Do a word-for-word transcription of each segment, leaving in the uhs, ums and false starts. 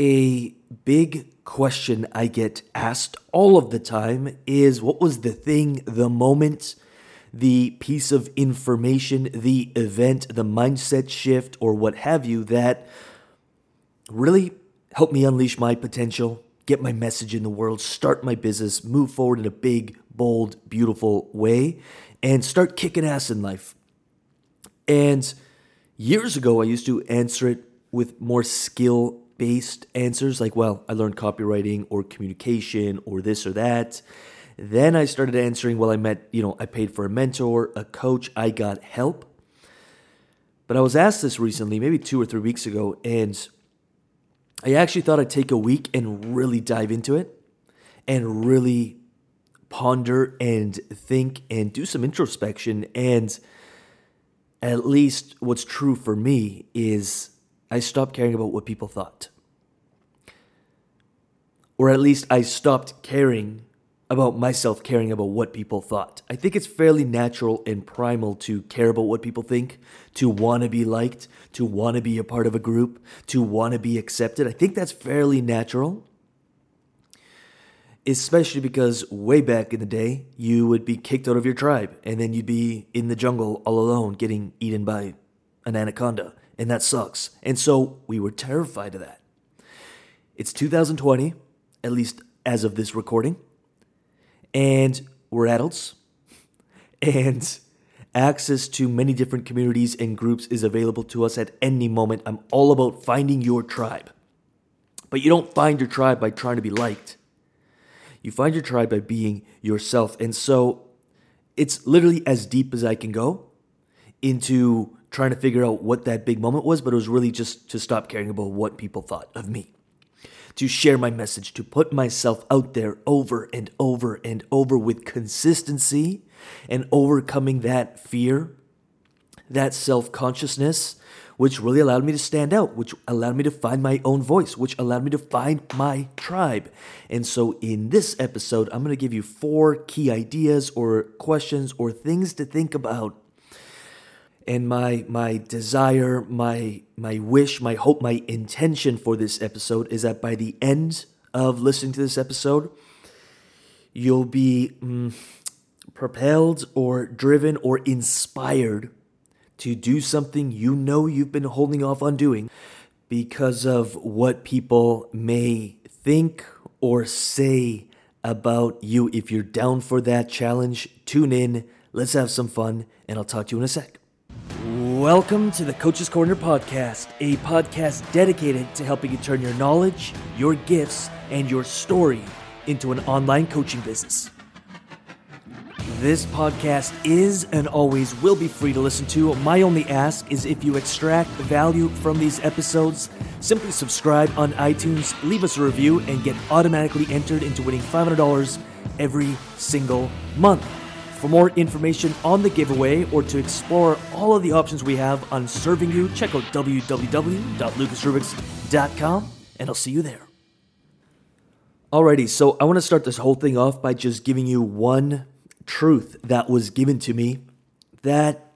A big question I get asked all of the time is, what was the thing, the moment, the piece of information, the event, the mindset shift, or what have you, that really helped me unleash my potential, get my message in the world, start my business, move forward in a big, bold, beautiful way, and start kicking ass in life? And years ago, I used to answer it with more skill based answers like, well, I learned copywriting or communication or this or that. Then I started answering, well, I met, you know, I paid for a mentor, a coach, I got help. But I was asked this recently, maybe two or three weeks ago, and I actually thought I'd take a week and really dive into it and really ponder and think and do some introspection. And at least what's true for me is I stopped caring about what people thought. Or at least I stopped caring about myself caring about what people thought. I think it's fairly natural and primal to care about what people think, to want to be liked, to want to be a part of a group, to want to be accepted. I think that's fairly natural, especially because way back in the day, you would be kicked out of your tribe, and then you'd be in the jungle all alone getting eaten by an anaconda. And that sucks. And so we were terrified of that. It's two thousand twenty, at least as of this recording. And we're adults. And access to many different communities and groups is available to us at any moment. I'm all about finding your tribe. But you don't find your tribe by trying to be liked. You find your tribe by being yourself. And so it's literally as deep as I can go into trying to figure out what that big moment was, but it was really just to stop caring about what people thought of me, to share my message, to put myself out there over and over and over with consistency, and overcoming that fear, that self-consciousness, which really allowed me to stand out, which allowed me to find my own voice, which allowed me to find my tribe. And so in this episode, I'm going to give you four key ideas or questions or things to think about. And my my desire, my my wish, my hope, my intention for this episode is that by the end of listening to this episode, you'll be mm, propelled or driven or inspired to do something you know you've been holding off on doing because of what people may think or say about you. If you're down for that challenge, tune in, let's have some fun, and I'll talk to you in a sec. Welcome to the Coach's Corner Podcast, a podcast dedicated to helping you turn your knowledge, your gifts, and your story into an online coaching business. This podcast is and always will be free to listen to. My only ask is if you extract value from these episodes, simply subscribe on iTunes, leave us a review, and get automatically entered into winning five hundred dollars every single month. For more information on the giveaway or to explore all of the options we have on serving you, check out w w w dot lucas rubix dot com, and I'll see you there. Alrighty, so I want to start this whole thing off by just giving you one truth that was given to me that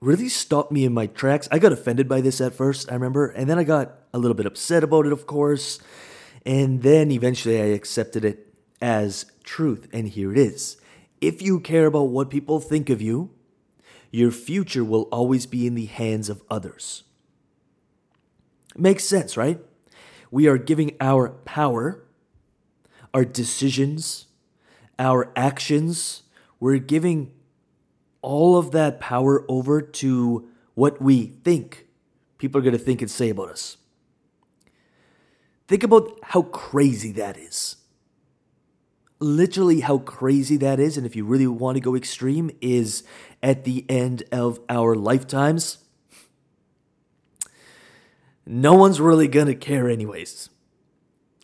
really stopped me in my tracks. I got offended by this at first, I remember, and then I got a little bit upset about it, of course, and then eventually I accepted it as truth, and here it is. If you care about what people think of you, your future will always be in the hands of others. Makes sense, right? We are giving our power, our decisions, our actions, we're giving all of that power over to what we think people are going to think and say about us. Think about how crazy that is. Literally how crazy that is, and if you really want to go extreme, is at the end of our lifetimes, no one's really going to care anyways.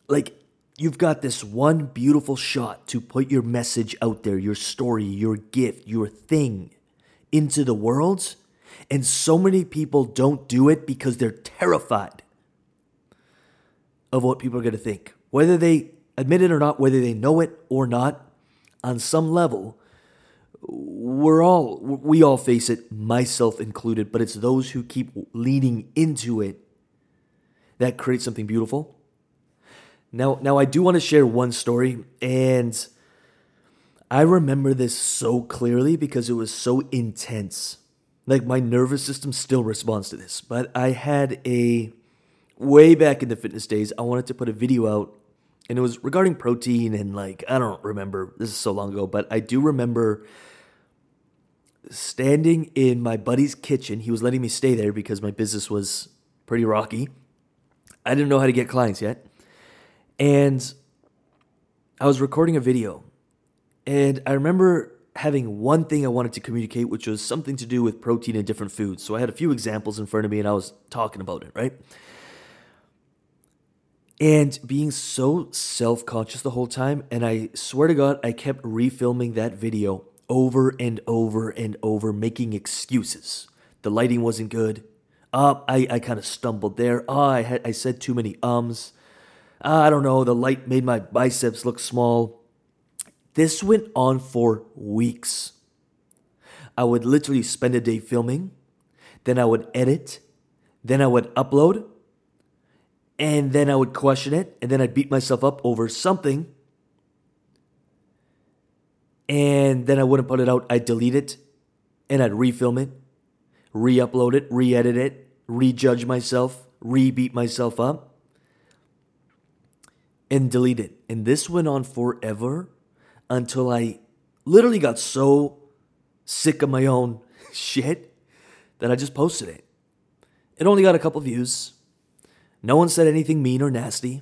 Like, you've got this one beautiful shot to put your message out there, your story, your gift, your thing into the world, and so many people don't do it because they're terrified of what people are going to think. Whether they admit it or not, whether they know it or not, on some level, we're all, we all face it, myself included, but it's those who keep leading into it that creates something beautiful. Now, now I do want to share one story, and I remember this so clearly because it was so intense. Like, my nervous system still responds to this, but I had a, way back in the fitness days, I wanted to put a video out, and it was regarding protein, and like, I don't remember, this is so long ago, but I do remember standing in my buddy's kitchen. He was letting me stay there because my business was pretty rocky. I didn't know how to get clients yet, and I was recording a video, and I remember having one thing I wanted to communicate, which was something to do with protein and different foods. So I had a few examples in front of me, and I was talking about it, right? And being so self-conscious the whole time, and I swear to God, I kept refilming that video over and over and over, making excuses. The lighting wasn't good. Uh, I, I kind of stumbled there. Uh, I had I said too many ums. Uh, I don't know, the light made my biceps look small. This went on for weeks. I would literally spend a day filming, then I would edit, then I would upload, and then I would question it, and then I'd beat myself up over something, and then I wouldn't put it out. I'd delete it, and I'd refilm it, re-upload it, re-edit it, re-judge myself, re-beat myself up, and delete it. And this went on forever, until I literally got so sick of my own shit that I just posted it. It only got a couple views. No one said anything mean or nasty.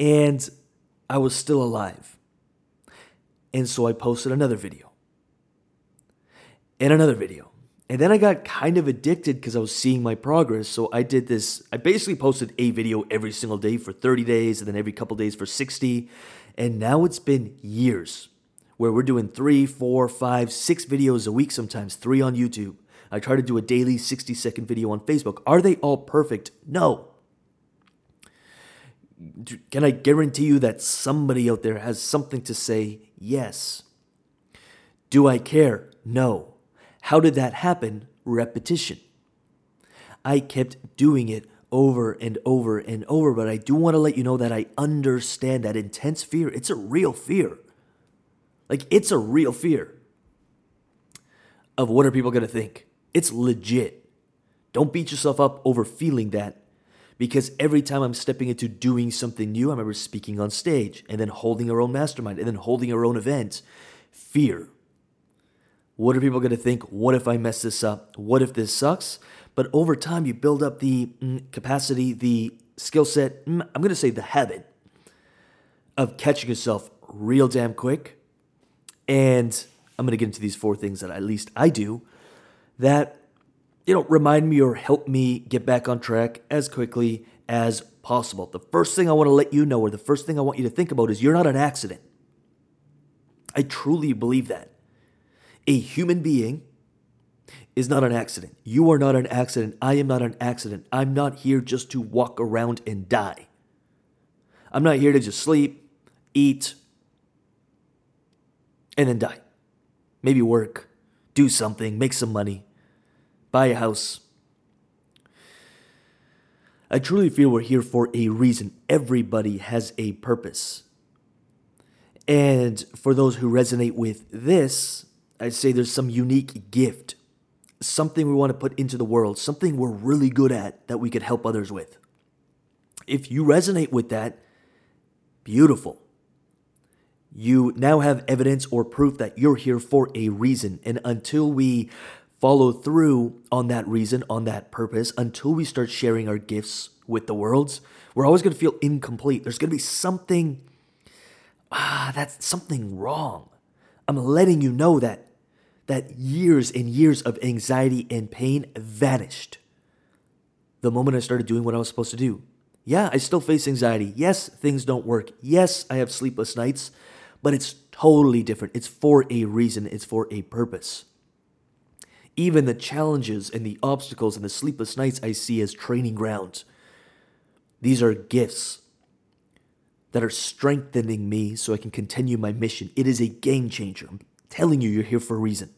And I was still alive. And so I posted another video. And another video. And then I got kind of addicted because I was seeing my progress. So I did this. I basically posted a video every single day for thirty days, and then every couple days for sixty. And now it's been years where we're doing three, four, five, six videos a week, sometimes three on YouTube. I try to do a daily sixty-second video on Facebook. Are they all perfect? No. Can I guarantee you that somebody out there has something to say? Yes. Do I care? No. How did that happen? Repetition. I kept doing it over and over and over, but I do want to let you know that I understand that intense fear. It's a real fear. Like, it's a real fear of what are people going to think. It's legit. Don't beat yourself up over feeling that, because every time I'm stepping into doing something new, I remember speaking on stage and then holding our own mastermind and then holding our own event. Fear. What are people going to think? What if I mess this up? What if this sucks? But over time, you build up the mm, capacity, the skill set, mm, I'm going to say the habit of catching yourself real damn quick. And I'm going to get into these four things that at least I do that, you know, remind me or help me get back on track as quickly as possible. The first thing I want to let you know, or the first thing I want you to think about, is you're not an accident. I truly believe that. A human being is not an accident. You are not an accident. I am not an accident. I'm not here just to walk around and die. I'm not here to just sleep, eat, and then die. Maybe work, do something, make some money, buy a house. I truly feel we're here for a reason. Everybody has a purpose. And for those who resonate with this, I'd say there's some unique gift, something we want to put into the world, something we're really good at that we could help others with. If you resonate with that, beautiful. You now have evidence or proof that you're here for a reason. And until we follow through on that reason, on that purpose, until we start sharing our gifts with the world, we're always going to feel incomplete. There's going to be something, ah, that's something wrong. I'm letting you know that that years and years of anxiety and pain vanished the moment I started doing what I was supposed to do. Yeah, I still face anxiety. Yes, things don't work. Yes, I have sleepless nights, but it's totally different. It's for a reason. It's for a purpose. Even the challenges and the obstacles and the sleepless nights I see as training grounds. These are gifts that are strengthening me so I can continue my mission. It is a game changer. I'm telling you, you're here for a reason.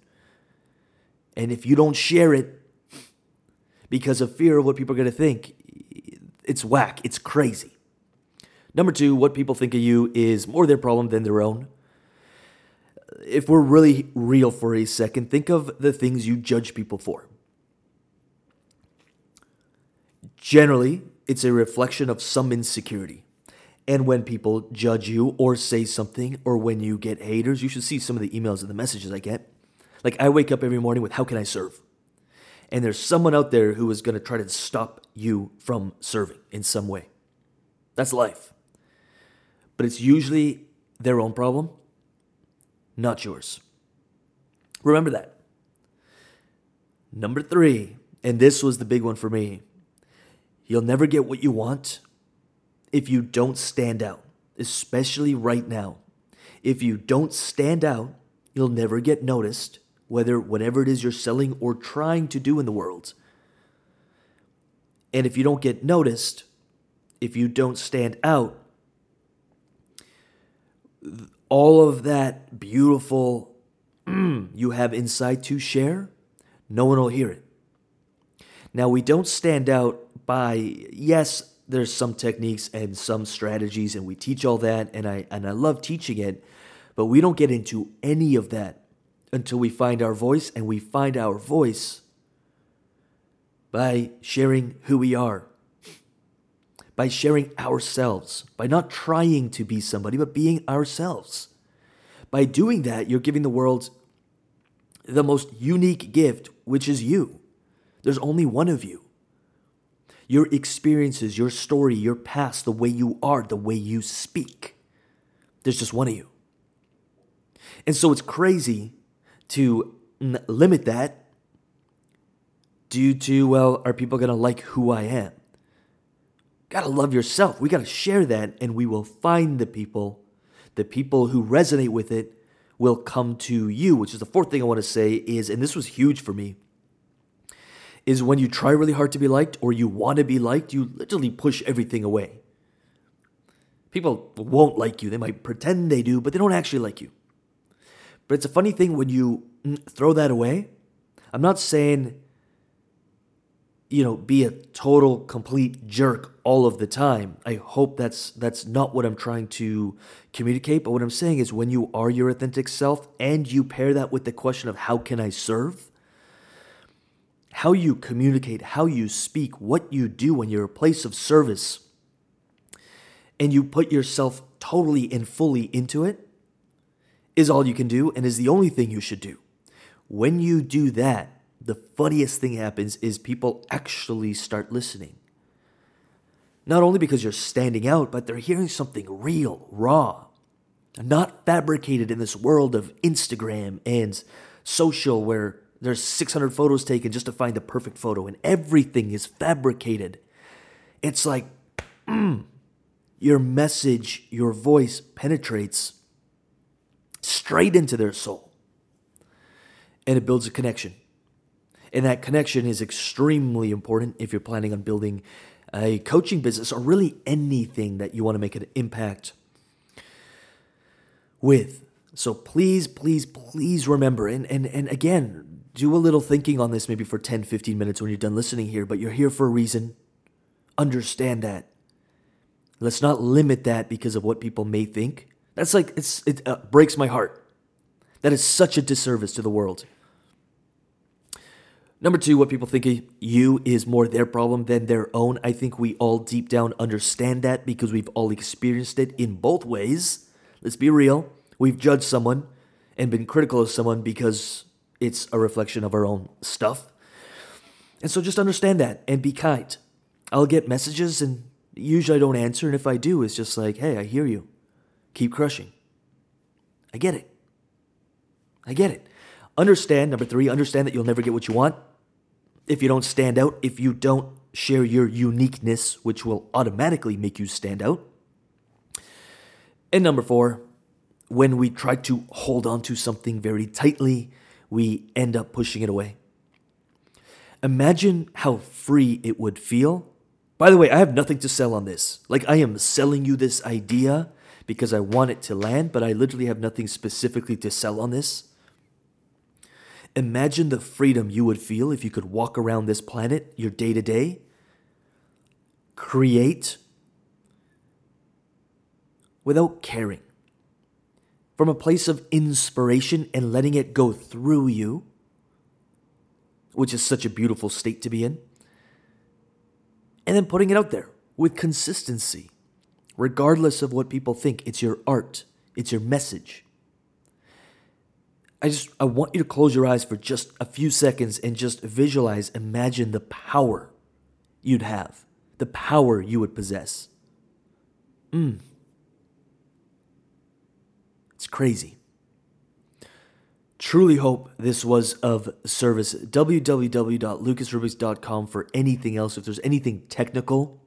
And if you don't share it because of fear of what people are going to think, It's whack. It's crazy. Number two, what people think of you is more their problem than their own. If we're really real for a second, think of the things you judge people for. Generally, it's a reflection of some insecurity. And when people judge you or say something, or when you get haters, you should see some of the emails and the messages I get. Like, I wake up every morning with, how can I serve? And there's someone out there who is going to try to stop you from serving in some way. That's life. But it's usually their own problem, not yours. Remember that. Number three, and this was the big one for me, you'll never get what you want if you don't stand out, especially right now. If you don't stand out, you'll never get noticed, whether whatever it is you're selling or trying to do in the world. And if you don't get noticed, if you don't stand out, all of that beautiful mm, you have inside to share, no one will hear it. Now, we don't stand out by, yes, there's some techniques and some strategies, and we teach all that, and I and I love teaching it, but we don't get into any of that until we find our voice, and we find our voice by sharing who we are, by sharing ourselves, by not trying to be somebody, but being ourselves. By doing that, you're giving the world the most unique gift, which is you. There's only one of you. Your experiences, your story, your past, the way you are, the way you speak. There's just one of you. And so it's crazy to limit that due to, well, are people going to like who I am? Got to love yourself. We got to share that, and we will find the people. The people who resonate with it will come to you, which is the fourth thing I want to say is, and this was huge for me, is when you try really hard to be liked or you want to be liked, you literally push everything away. People won't like you. They might pretend they do, but they don't actually like you. But it's a funny thing when you throw that away. I'm not saying, you know, be a total, complete jerk all of the time. I hope that's that's not what I'm trying to communicate. But what I'm saying is when you are your authentic self and you pair that with the question of how can I serve, how you communicate, how you speak, what you do when you're a place of service, and you put yourself totally and fully into it, is all you can do and is the only thing you should do. When you do that, the funniest thing happens is people actually start listening. Not only because you're standing out, but they're hearing something real, raw, not fabricated in this world of Instagram and social where there's six hundred photos taken just to find the perfect photo and everything is fabricated. It's like mm, your message, your voice penetrates straight into their soul. And it builds a connection. And that connection is extremely important if you're planning on building a coaching business or really anything that you want to make an impact with. So please, please, please remember, and, and, and again, do a little thinking on this maybe for ten, fifteen minutes when you're done listening here, but you're here for a reason. Understand that. Let's not limit that because of what people may think. That's like, it's, it uh, breaks my heart. That is such a disservice to the world. Number two, what people think of you is more their problem than their own. I think we all deep down understand that because we've all experienced it in both ways. Let's be real. We've judged someone and been critical of someone because it's a reflection of our own stuff. And so just understand that and be kind. I'll get messages and usually I don't answer. And if I do, it's just like, hey, I hear you. Keep crushing. I get it. I get it. Understand, number three, understand that you'll never get what you want if you don't stand out, if you don't share your uniqueness, which will automatically make you stand out. And number four, when we try to hold on to something very tightly, we end up pushing it away. Imagine how free it would feel. By the way, I have nothing to sell on this. Like, I am selling you this idea because I want it to land, but I literally have nothing specifically to sell on this. Imagine the freedom you would feel if you could walk around this planet, your day-to-day, create without caring, from a place of inspiration and letting it go through you, which is such a beautiful state to be in, and then putting it out there with consistency, regardless of what people think. It's your art. It's your message. I just, I want you to close your eyes for just a few seconds and just visualize, imagine the power you'd have, the power you would possess. Mm. It's crazy. Truly hope this was of service. w w w dot lucas rubix dot com for anything else. If there's anything technical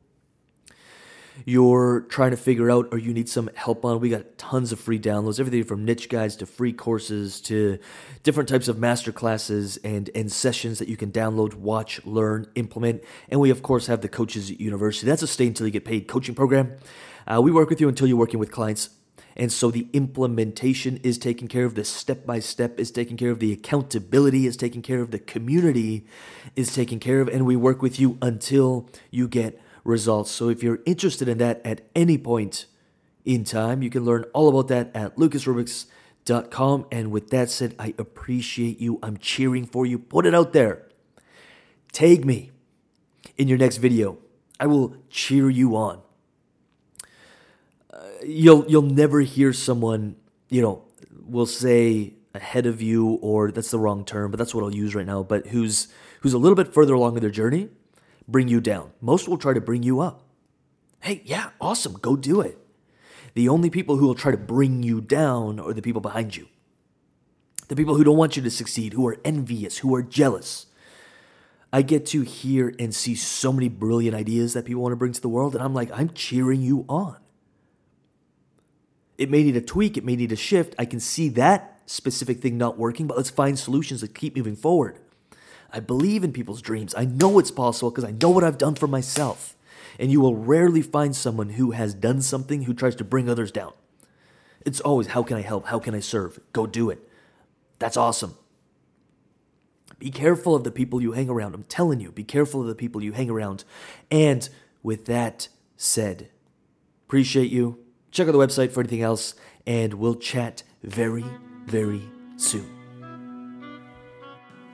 you're trying to figure out or you need some help on, we got tons of free downloads, everything from niche guides to free courses to different types of master classes and, and sessions that you can download, watch, learn, implement. And we, of course, have the Coaches at University. That's a stay until you get paid coaching program. Uh, we work with you until you're working with clients. And so the implementation is taken care of, the step-by-step is taken care of, the accountability is taken care of, the community is taken care of, and we work with you until you get results. So if you're interested in that at any point in time, you can learn all about that at lucas rubix dot com. And with that said, I appreciate you. I'm cheering for you. Put it out there. Tag me in your next video. I will cheer you on. You'll you'll never hear someone, you know, will say ahead of you, or that's the wrong term, but that's what I'll use right now, but who's who's a little bit further along in their journey, bring you down. Most will try to bring you up. Hey, yeah, awesome, go do it. The only people who will try to bring you down are the people behind you. The people who don't want you to succeed, who are envious, who are jealous. I get to hear and see so many brilliant ideas that people want to bring to the world, and I'm like, I'm cheering you on. It may need a tweak. It may need a shift. I can see that specific thing not working, but let's find solutions that keep moving forward. I believe in people's dreams. I know it's possible because I know what I've done for myself. And you will rarely find someone who has done something who tries to bring others down. It's always, how can I help? How can I serve? Go do it. That's awesome. Be careful of the people you hang around. I'm telling you, be careful of the people you hang around. And with that said, appreciate you. Check out the website for anything else, and we'll chat very, very soon.